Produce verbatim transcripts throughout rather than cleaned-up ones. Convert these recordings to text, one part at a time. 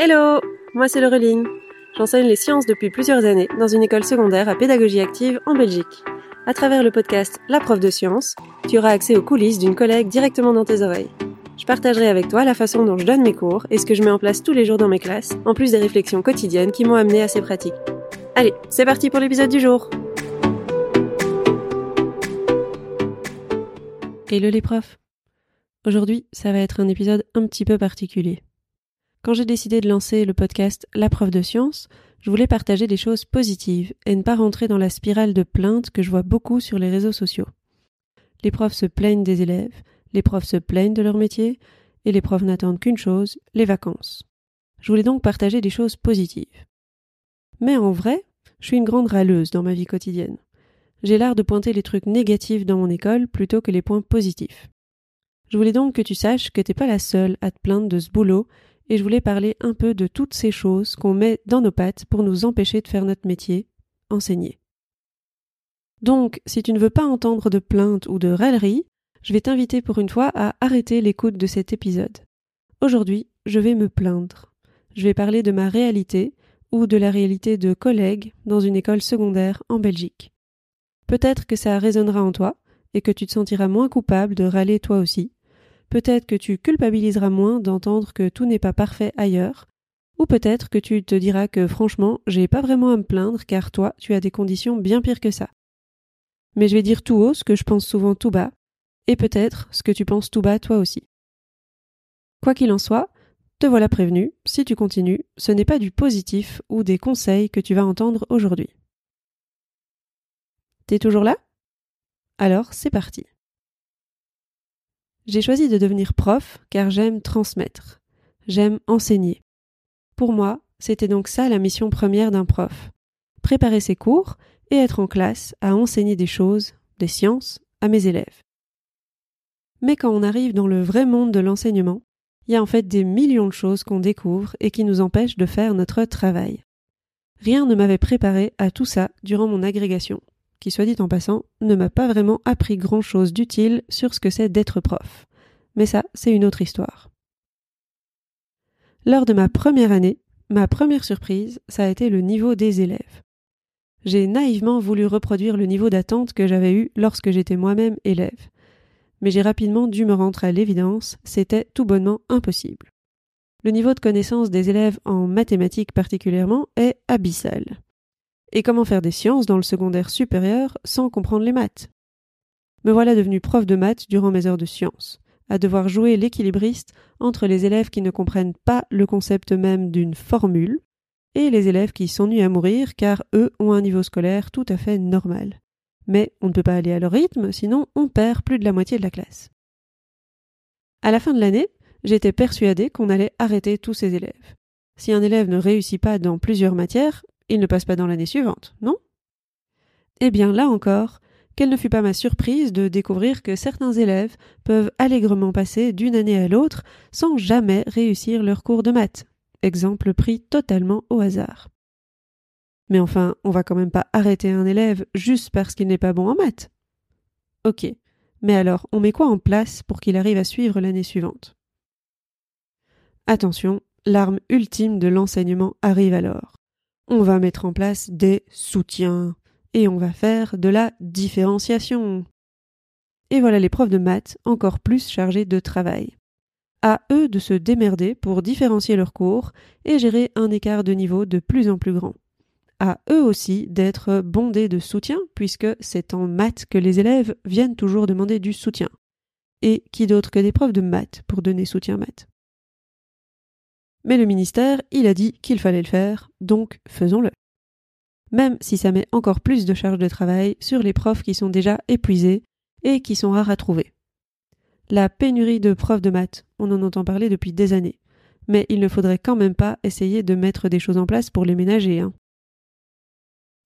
Hello, moi c'est Laureline. J'enseigne les sciences depuis plusieurs années dans une école secondaire à pédagogie active en Belgique. À travers le podcast La Preuve de Sciences, tu auras accès aux coulisses d'une collègue directement dans tes oreilles. Je partagerai avec toi la façon dont je donne mes cours et ce que je mets en place tous les jours dans mes classes, en plus des réflexions quotidiennes qui m'ont amené à ces pratiques. Allez, c'est parti pour l'épisode du jour. Hello les profs. Aujourd'hui, ça va être un épisode un petit peu particulier. Quand j'ai décidé de lancer le podcast La Preuve de Science, je voulais partager des choses positives et ne pas rentrer dans la spirale de plaintes que je vois beaucoup sur les réseaux sociaux. Les profs se plaignent des élèves, les profs se plaignent de leur métier et les profs n'attendent qu'une chose, les vacances. Je voulais donc partager des choses positives. Mais en vrai, je suis une grande râleuse dans ma vie quotidienne. J'ai l'art de pointer les trucs négatifs dans mon école plutôt que les points positifs. Je voulais donc que tu saches que t'es pas la seule à te plaindre de ce boulot et je voulais parler un peu de toutes ces choses qu'on met dans nos pattes pour nous empêcher de faire notre métier, enseigner. Donc, si tu ne veux pas entendre de plaintes ou de râleries, je vais t'inviter pour une fois à arrêter l'écoute de cet épisode. Aujourd'hui, je vais me plaindre. Je vais parler de ma réalité ou de la réalité de collègues dans une école secondaire en Belgique. Peut-être que ça résonnera en toi et que tu te sentiras moins coupable de râler toi aussi. Peut-être que tu culpabiliseras moins d'entendre que tout n'est pas parfait ailleurs. Ou peut-être que tu te diras que franchement, j'ai pas vraiment à me plaindre car toi, tu as des conditions bien pires que ça. Mais je vais dire tout haut ce que je pense souvent tout bas. Et peut-être ce que tu penses tout bas toi aussi. Quoi qu'il en soit, te voilà prévenu, si tu continues, ce n'est pas du positif ou des conseils que tu vas entendre aujourd'hui. T'es toujours là ? Alors c'est parti. J'ai choisi de devenir prof car j'aime transmettre, j'aime enseigner. Pour moi, c'était donc ça la mission première d'un prof, préparer ses cours et être en classe à enseigner des choses, des sciences, à mes élèves. Mais quand on arrive dans le vrai monde de l'enseignement, il y a en fait des millions de choses qu'on découvre et qui nous empêchent de faire notre travail. Rien ne m'avait préparé à tout ça durant mon agrégation, qui, soit dit en passant, ne m'a pas vraiment appris grand-chose d'utile sur ce que c'est d'être prof. Mais ça, c'est une autre histoire. Lors de ma première année, ma première surprise, ça a été le niveau des élèves. J'ai naïvement voulu reproduire le niveau d'attente que j'avais eu lorsque j'étais moi-même élève. Mais j'ai rapidement dû me rendre à l'évidence, c'était tout bonnement impossible. Le niveau de connaissance des élèves en mathématiques particulièrement est abyssal. Et comment faire des sciences dans le secondaire supérieur sans comprendre les maths ? Me voilà devenu prof de maths durant mes heures de sciences, à devoir jouer l'équilibriste entre les élèves qui ne comprennent pas le concept même d'une formule et les élèves qui s'ennuient à mourir car eux ont un niveau scolaire tout à fait normal. Mais on ne peut pas aller à leur rythme, sinon on perd plus de la moitié de la classe. À la fin de l'année, j'étais persuadée qu'on allait arrêter tous ces élèves. Si un élève ne réussit pas dans plusieurs matières, il ne passe pas dans l'année suivante, non ? Eh bien là encore, quelle ne fut pas ma surprise de découvrir que certains élèves peuvent allègrement passer d'une année à l'autre sans jamais réussir leur cours de maths. Exemple pris totalement au hasard. Mais enfin, on va quand même pas arrêter un élève juste parce qu'il n'est pas bon en maths. Ok, mais alors, on met quoi en place pour qu'il arrive à suivre l'année suivante ? Attention, l'arme ultime de l'enseignement arrive alors. On va mettre en place des soutiens et on va faire de la différenciation. Et voilà les profs de maths encore plus chargés de travail. À eux de se démerder pour différencier leurs cours et gérer un écart de niveau de plus en plus grand. À eux aussi d'être bondés de soutien, puisque c'est en maths que les élèves viennent toujours demander du soutien. Et qui d'autre que des profs de maths pour donner soutien maths ? Mais le ministère, il a dit qu'il fallait le faire, donc faisons-le. Même si ça met encore plus de charge de travail sur les profs qui sont déjà épuisés et qui sont rares à trouver. La pénurie de profs de maths, on en entend parler depuis des années. Mais il ne faudrait quand même pas essayer de mettre des choses en place pour les ménager, hein.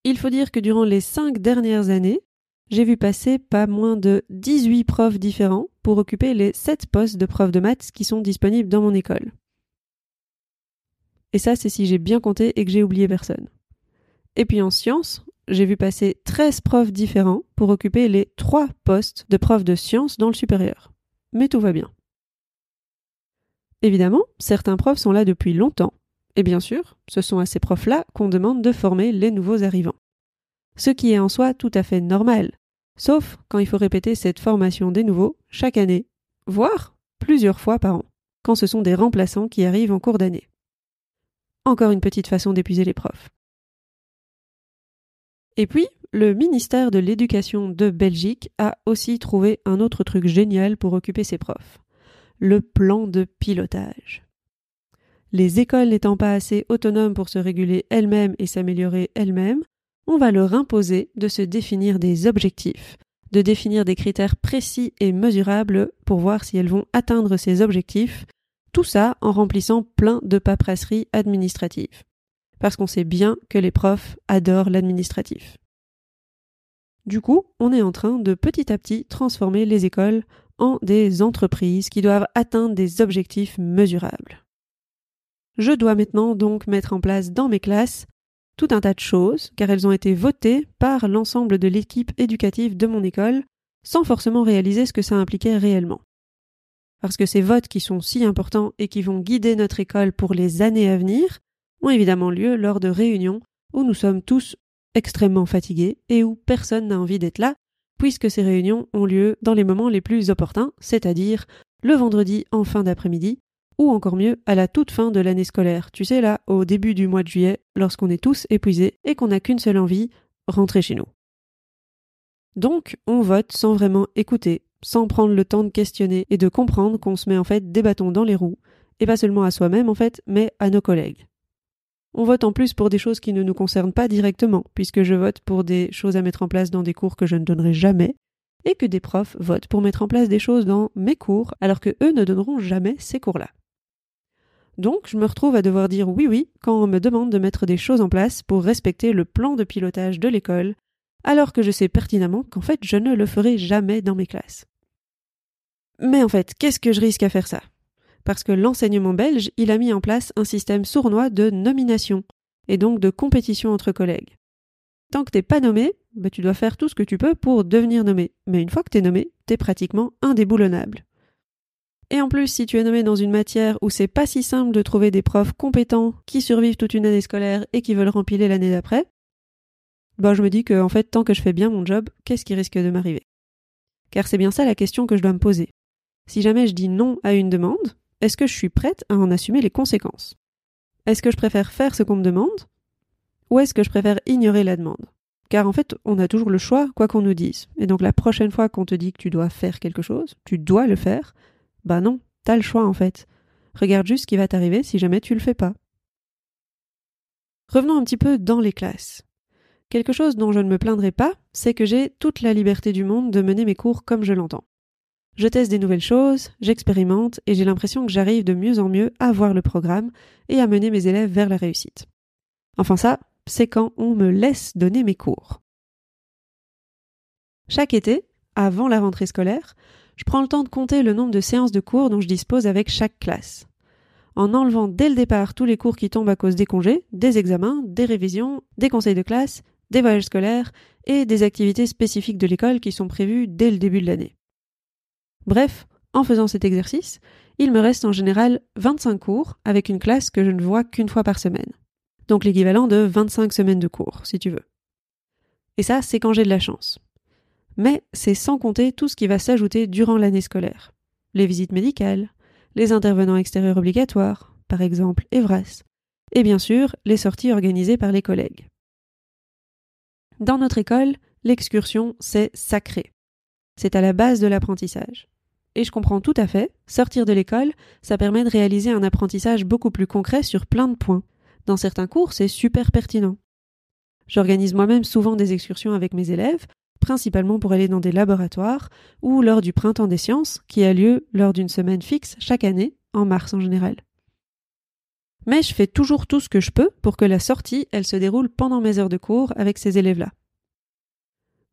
Il faut dire que durant les cinq dernières années, j'ai vu passer pas moins de dix-huit profs différents pour occuper les sept postes de profs de maths qui sont disponibles dans mon école. Et ça, c'est si j'ai bien compté et que j'ai oublié personne. Et puis en sciences, j'ai vu passer treize profs différents pour occuper les trois postes de profs de sciences dans le supérieur. Mais tout va bien. Évidemment, certains profs sont là depuis longtemps Et bien sûr, ce sont à ces profs-là qu'on demande de former les nouveaux arrivants. Ce qui est en soi tout à fait normal, sauf quand il faut répéter cette formation des nouveaux chaque année, voire plusieurs fois par an, quand ce sont des remplaçants qui arrivent en cours d'année. Encore une petite façon d'épuiser les profs. Et puis, le ministère de l'Éducation de Belgique a aussi trouvé un autre truc génial pour occuper ses profs, le plan de pilotage. Les écoles n'étant pas assez autonomes pour se réguler elles-mêmes et s'améliorer elles-mêmes, on va leur imposer de se définir des objectifs, de définir des critères précis et mesurables pour voir si elles vont atteindre ces objectifs, tout ça en remplissant plein de paperasseries administratives. Parce qu'on sait bien que les profs adorent l'administratif. Du coup, on est en train de petit à petit transformer les écoles en des entreprises qui doivent atteindre des objectifs mesurables. Je dois maintenant donc mettre en place dans mes classes tout un tas de choses, car elles ont été votées par l'ensemble de l'équipe éducative de mon école, sans forcément réaliser ce que ça impliquait réellement. Parce que ces votes qui sont si importants et qui vont guider notre école pour les années à venir, ont évidemment lieu lors de réunions où nous sommes tous extrêmement fatigués et où personne n'a envie d'être là, puisque ces réunions ont lieu dans les moments les plus opportuns, c'est-à-dire le vendredi en fin d'après-midi, ou encore mieux, à la toute fin de l'année scolaire. Tu sais là, au début du mois de juillet, lorsqu'on est tous épuisés et qu'on n'a qu'une seule envie, rentrer chez nous. Donc, on vote sans vraiment écouter, sans prendre le temps de questionner et de comprendre qu'on se met en fait des bâtons dans les roues, et pas seulement à soi-même en fait, mais à nos collègues. On vote en plus pour des choses qui ne nous concernent pas directement, puisque je vote pour des choses à mettre en place dans des cours que je ne donnerai jamais, et que des profs votent pour mettre en place des choses dans mes cours, alors que eux ne donneront jamais ces cours-là. Donc, je me retrouve à devoir dire oui oui quand on me demande de mettre des choses en place pour respecter le plan de pilotage de l'école, alors que je sais pertinemment qu'en fait je ne le ferai jamais dans mes classes. Mais en fait, qu'est-ce que je risque à faire ça ? Parce que l'enseignement belge, il a mis en place un système sournois de nomination, et donc de compétition entre collègues. Tant que t'es pas nommé, bah tu dois faire tout ce que tu peux pour devenir nommé, mais une fois que t'es nommé, t'es pratiquement indéboulonnable. Et en plus, si tu es nommé dans une matière où c'est pas si simple de trouver des profs compétents qui survivent toute une année scolaire et qui veulent rempiler l'année d'après, bah je me dis que en fait, tant que je fais bien mon job, qu'est-ce qui risque de m'arriver ? Car c'est bien ça la question que je dois me poser. Si jamais je dis non à une demande, est-ce que je suis prête à en assumer les conséquences ? Est-ce que je préfère faire ce qu'on me demande ? Ou est-ce que je préfère ignorer la demande ? Car en fait, on a toujours le choix, quoi qu'on nous dise. Et donc la prochaine fois qu'on te dit que tu dois faire quelque chose, tu dois le faire, bah non, t'as le choix en fait. Regarde juste ce qui va t'arriver si jamais tu le fais pas. Revenons un petit peu dans les classes. Quelque chose dont je ne me plaindrai pas, c'est que j'ai toute la liberté du monde de mener mes cours comme je l'entends. Je teste des nouvelles choses, j'expérimente et j'ai l'impression que j'arrive de mieux en mieux à voir le programme et à mener mes élèves vers la réussite. Enfin ça, c'est quand on me laisse donner mes cours. Chaque été, avant la rentrée scolaire, je prends le temps de compter le nombre de séances de cours dont je dispose avec chaque classe, en enlevant dès le départ tous les cours qui tombent à cause des congés, des examens, des révisions, des conseils de classe, des voyages scolaires et des activités spécifiques de l'école qui sont prévues dès le début de l'année. Bref, en faisant cet exercice, il me reste en général vingt-cinq cours avec une classe que je ne vois qu'une fois par semaine. Donc l'équivalent de vingt-cinq semaines de cours, si tu veux. Et ça, c'est quand j'ai de la chance. Mais c'est sans compter tout ce qui va s'ajouter durant l'année scolaire. Les visites médicales, les intervenants extérieurs obligatoires, par exemple Evras, et bien sûr, les sorties organisées par les collègues. Dans notre école, l'excursion, c'est sacré. C'est à la base de l'apprentissage. Et je comprends tout à fait, sortir de l'école, ça permet de réaliser un apprentissage beaucoup plus concret sur plein de points. Dans certains cours, c'est super pertinent. J'organise moi-même souvent des excursions avec mes élèves, principalement pour aller dans des laboratoires ou lors du printemps des sciences, qui a lieu lors d'une semaine fixe chaque année, en mars en général. Mais je fais toujours tout ce que je peux pour que la sortie, elle se déroule pendant mes heures de cours avec ces élèves-là.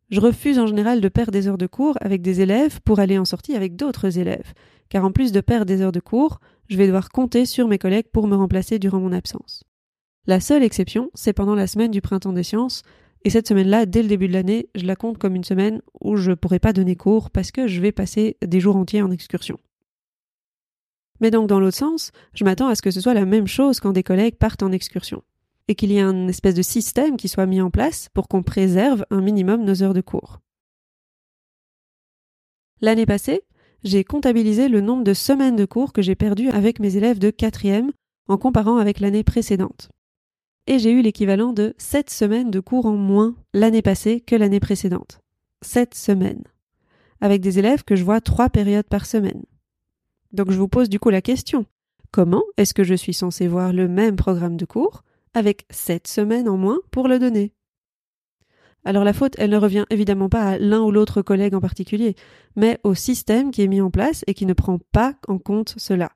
Je refuse en général de perdre des heures de cours avec des élèves pour aller en sortie avec d'autres élèves, car en plus de perdre des heures de cours, je vais devoir compter sur mes collègues pour me remplacer durant mon absence. La seule exception, c'est pendant la semaine du printemps des sciences, et cette semaine-là, dès le début de l'année, je la compte comme une semaine où je ne pourrai pas donner cours parce que je vais passer des jours entiers en excursion. Mais donc dans l'autre sens, je m'attends à ce que ce soit la même chose quand des collègues partent en excursion. Et qu'il y ait un espèce de système qui soit mis en place pour qu'on préserve un minimum nos heures de cours. L'année passée, j'ai comptabilisé le nombre de semaines de cours que j'ai perdues avec mes élèves de quatrième en comparant avec l'année précédente. Et j'ai eu l'équivalent de sept semaines de cours en moins l'année passée que l'année précédente. sept semaines. Avec des élèves que je vois trois périodes par semaine. Donc je vous pose du coup la question, comment est-ce que je suis censée voir le même programme de cours avec sept semaines en moins pour le donner? Alors la faute, elle ne revient évidemment pas à l'un ou l'autre collègue en particulier, mais au système qui est mis en place et qui ne prend pas en compte cela.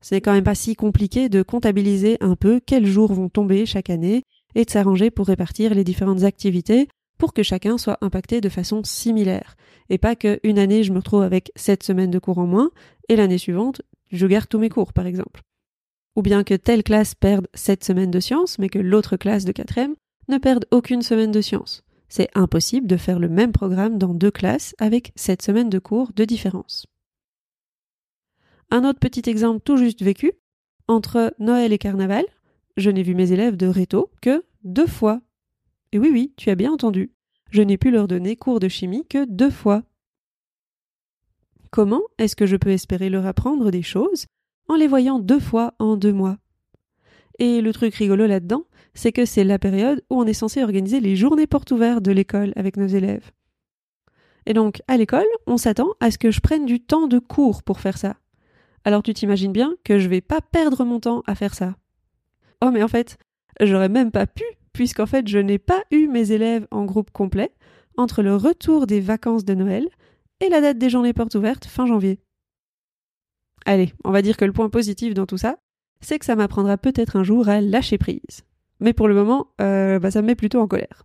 C'est quand même pas si compliqué de comptabiliser un peu quels jours vont tomber chaque année et de s'arranger pour répartir les différentes activités pour que chacun soit impacté de façon similaire. Et pas qu'une année, je me retrouve avec sept semaines de cours en moins et l'année suivante, je garde tous mes cours, par exemple. Ou bien que telle classe perde sept semaines de sciences, mais que l'autre classe de quatrième ne perde aucune semaine de sciences. C'est impossible de faire le même programme dans deux classes avec sept semaines de cours de différence. Un autre petit exemple tout juste vécu, entre Noël et Carnaval, je n'ai vu mes élèves de réto que deux fois. Et oui, oui, tu as bien entendu. Je n'ai pu leur donner cours de chimie que deux fois. Comment est-ce que je peux espérer leur apprendre des choses en les voyant deux fois en deux mois? Et le truc rigolo là-dedans, c'est que c'est la période où on est censé organiser les journées portes ouvertes de l'école avec nos élèves. Et donc, à l'école, on s'attend à ce que je prenne du temps de cours pour faire ça. Alors tu t'imagines bien que je vais pas perdre mon temps à faire ça. Oh mais en fait, j'aurais même pas pu, puisqu'en fait je n'ai pas eu mes élèves en groupe complet entre le retour des vacances de Noël et la date des journées portes ouvertes fin janvier. Allez, on va dire que le point positif dans tout ça, c'est que ça m'apprendra peut-être un jour à lâcher prise. Mais pour le moment, euh, bah ça me met plutôt en colère.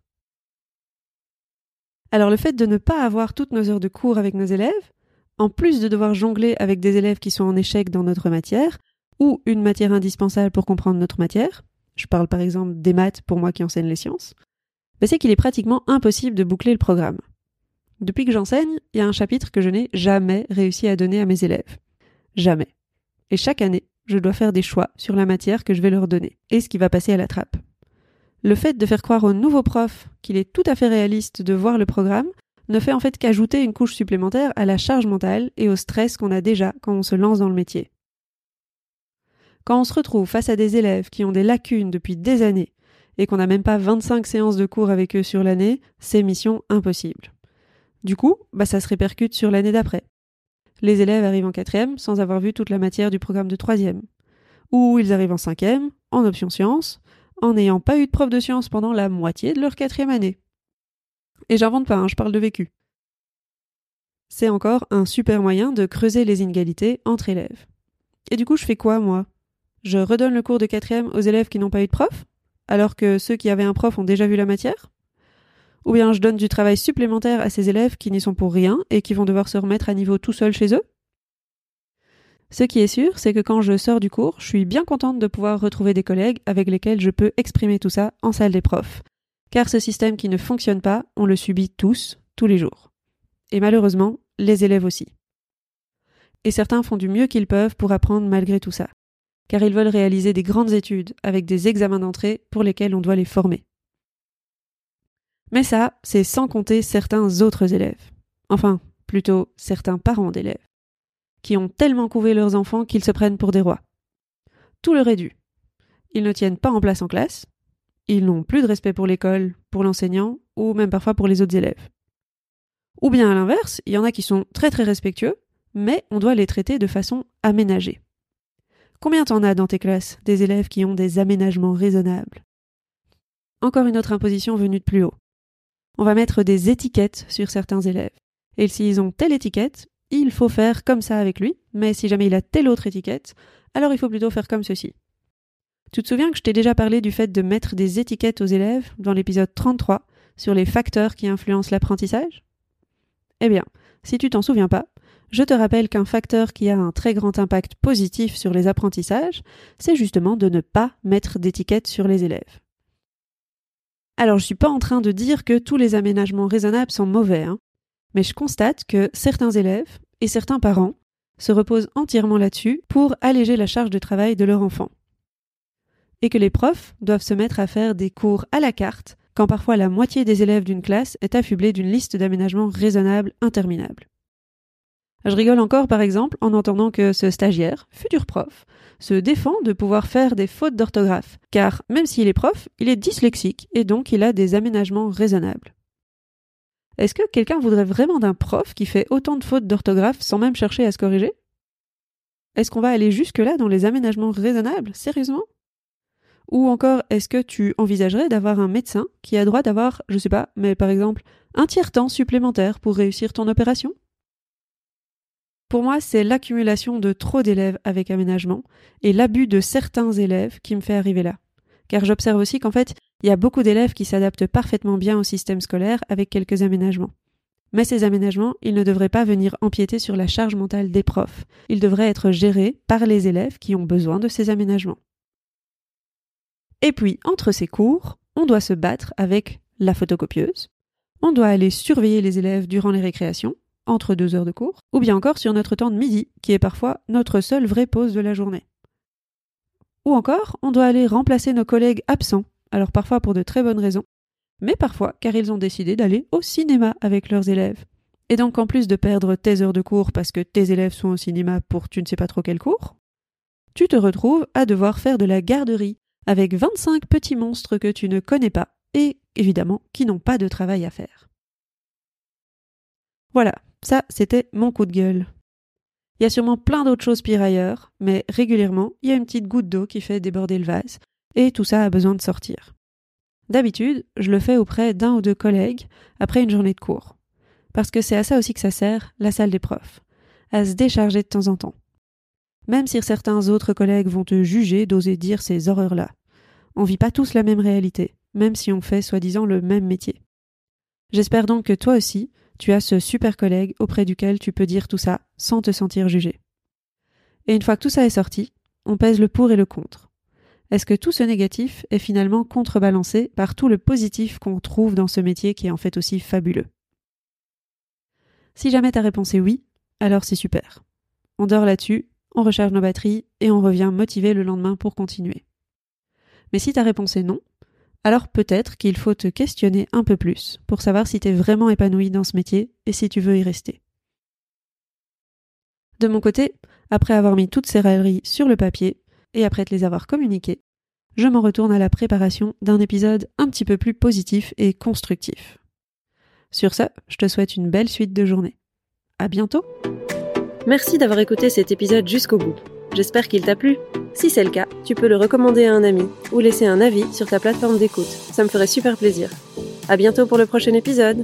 Alors le fait de ne pas avoir toutes nos heures de cours avec nos élèves, en plus de devoir jongler avec des élèves qui sont en échec dans notre matière, ou une matière indispensable pour comprendre notre matière, je parle par exemple des maths pour moi qui enseigne les sciences, bah c'est qu'il est pratiquement impossible de boucler le programme. Depuis que j'enseigne, il y a un chapitre que je n'ai jamais réussi à donner à mes élèves. Jamais. Et chaque année, je dois faire des choix sur la matière que je vais leur donner, et ce qui va passer à la trappe. Le fait de faire croire aux nouveaux profs qu'il est tout à fait réaliste de voir le programme ne fait en fait qu'ajouter une couche supplémentaire à la charge mentale et au stress qu'on a déjà quand on se lance dans le métier. Quand on se retrouve face à des élèves qui ont des lacunes depuis des années et qu'on n'a même pas vingt-cinq séances de cours avec eux sur l'année, c'est mission impossible. Du coup, bah ça se répercute sur l'année d'après. Les élèves arrivent en quatrième sans avoir vu toute la matière du programme de troisième. Ou ils arrivent en cinquième, en option sciences, en n'ayant pas eu de prof de sciences pendant la moitié de leur quatrième année. Et j'invente pas, hein, je parle de vécu. C'est encore un super moyen de creuser les inégalités entre élèves. Et du coup, je fais quoi, moi? Je redonne le cours de quatrième aux élèves qui n'ont pas eu de prof, alors que ceux qui avaient un prof ont déjà vu la matière? Ou bien je donne du travail supplémentaire à ces élèves qui n'y sont pour rien et qui vont devoir se remettre à niveau tout seuls chez eux? Ce qui est sûr, c'est que quand je sors du cours, je suis bien contente de pouvoir retrouver des collègues avec lesquels je peux exprimer tout ça en salle des profs. Car ce système qui ne fonctionne pas, on le subit tous, tous les jours. Et malheureusement, les élèves aussi. Et certains font du mieux qu'ils peuvent pour apprendre malgré tout ça, car ils veulent réaliser des grandes études avec des examens d'entrée pour lesquels on doit les former. Mais ça, c'est sans compter certains autres élèves, enfin, plutôt certains parents d'élèves, qui ont tellement couvé leurs enfants qu'ils se prennent pour des rois. Tout leur est dû. Ils ne tiennent pas en place en classe, ils n'ont plus de respect pour l'école, pour l'enseignant, ou même parfois pour les autres élèves. Ou bien à l'inverse, il y en a qui sont très très respectueux, mais on doit les traiter de façon aménagée. Combien t'en as dans tes classes des élèves qui ont des aménagements raisonnables? Encore une autre imposition venue de plus haut. On va mettre des étiquettes sur certains élèves. Et s'ils ont telle étiquette, il faut faire comme ça avec lui, mais si jamais il a telle autre étiquette, alors il faut plutôt faire comme ceci. Tu te souviens que je t'ai déjà parlé du fait de mettre des étiquettes aux élèves dans l'épisode trente-trois sur les facteurs qui influencent l'apprentissage? Eh bien, si tu t'en souviens pas, je te rappelle qu'un facteur qui a un très grand impact positif sur les apprentissages, c'est justement de ne pas mettre d'étiquettes sur les élèves. Alors je suis pas en train de dire que tous les aménagements raisonnables sont mauvais, hein, mais je constate que certains élèves et certains parents se reposent entièrement là-dessus pour alléger la charge de travail de leur enfant. Et que les profs doivent se mettre à faire des cours à la carte quand parfois la moitié des élèves d'une classe est affublée d'une liste d'aménagements raisonnables interminables. Je rigole encore par exemple en entendant que ce stagiaire, futur prof, se défend de pouvoir faire des fautes d'orthographe, car même s'il est prof, il est dyslexique et donc il a des aménagements raisonnables. Est-ce que quelqu'un voudrait vraiment d'un prof qui fait autant de fautes d'orthographe sans même chercher à se corriger? Est-ce qu'on va aller jusque-là dans les aménagements raisonnables, sérieusement? Ou encore, est-ce que tu envisagerais d'avoir un médecin qui a droit d'avoir, je sais pas, mais par exemple, un tiers-temps supplémentaire pour réussir ton opération? Pour moi, c'est l'accumulation de trop d'élèves avec aménagement et l'abus de certains élèves qui me fait arriver là. Car j'observe aussi qu'en fait, il y a beaucoup d'élèves qui s'adaptent parfaitement bien au système scolaire avec quelques aménagements. Mais ces aménagements, ils ne devraient pas venir empiéter sur la charge mentale des profs. Ils devraient être gérés par les élèves qui ont besoin de ces aménagements. Et puis, entre ces cours, on doit se battre avec la photocopieuse, on doit aller surveiller les élèves durant les récréations, entre deux heures de cours, ou bien encore sur notre temps de midi, qui est parfois notre seule vraie pause de la journée. Ou encore, on doit aller remplacer nos collègues absents, alors parfois pour de très bonnes raisons, mais parfois car ils ont décidé d'aller au cinéma avec leurs élèves. Et donc en plus de perdre tes heures de cours parce que tes élèves sont au cinéma pour tu ne sais pas trop quel cours, tu te retrouves à devoir faire de la garderie avec vingt-cinq petits monstres que tu ne connais pas et, évidemment, qui n'ont pas de travail à faire. Voilà, ça c'était mon coup de gueule. Il y a sûrement plein d'autres choses pires ailleurs, mais régulièrement, il y a une petite goutte d'eau qui fait déborder le vase, et tout ça a besoin de sortir. D'habitude, je le fais auprès d'un ou deux collègues, après une journée de cours. Parce que c'est à ça aussi que ça sert, la salle des profs, à se décharger de temps en temps. Même si certains autres collègues vont te juger d'oser dire ces horreurs-là. On vit pas tous la même réalité, même si on fait soi-disant le même métier. J'espère donc que toi aussi, tu as ce super collègue auprès duquel tu peux dire tout ça sans te sentir jugé. Et une fois que tout ça est sorti, on pèse le pour et le contre. Est-ce que tout ce négatif est finalement contrebalancé par tout le positif qu'on trouve dans ce métier qui est en fait aussi fabuleux? Si jamais ta réponse est oui, alors c'est super. On dort là-dessus, on recharge nos batteries et on revient motivé le lendemain pour continuer. Mais si ta réponse est non, alors peut-être qu'il faut te questionner un peu plus pour savoir si tu es vraiment épanoui dans ce métier et si tu veux y rester. De mon côté, après avoir mis toutes ces rêveries sur le papier et après te les avoir communiquées, je m'en retourne à la préparation d'un épisode un petit peu plus positif et constructif. Sur ce, je te souhaite une belle suite de journée. À bientôt! Merci d'avoir écouté cet épisode jusqu'au bout. J'espère qu'il t'a plu. Si c'est le cas, tu peux le recommander à un ami ou laisser un avis sur ta plateforme d'écoute. Ça me ferait super plaisir. À bientôt pour le prochain épisode.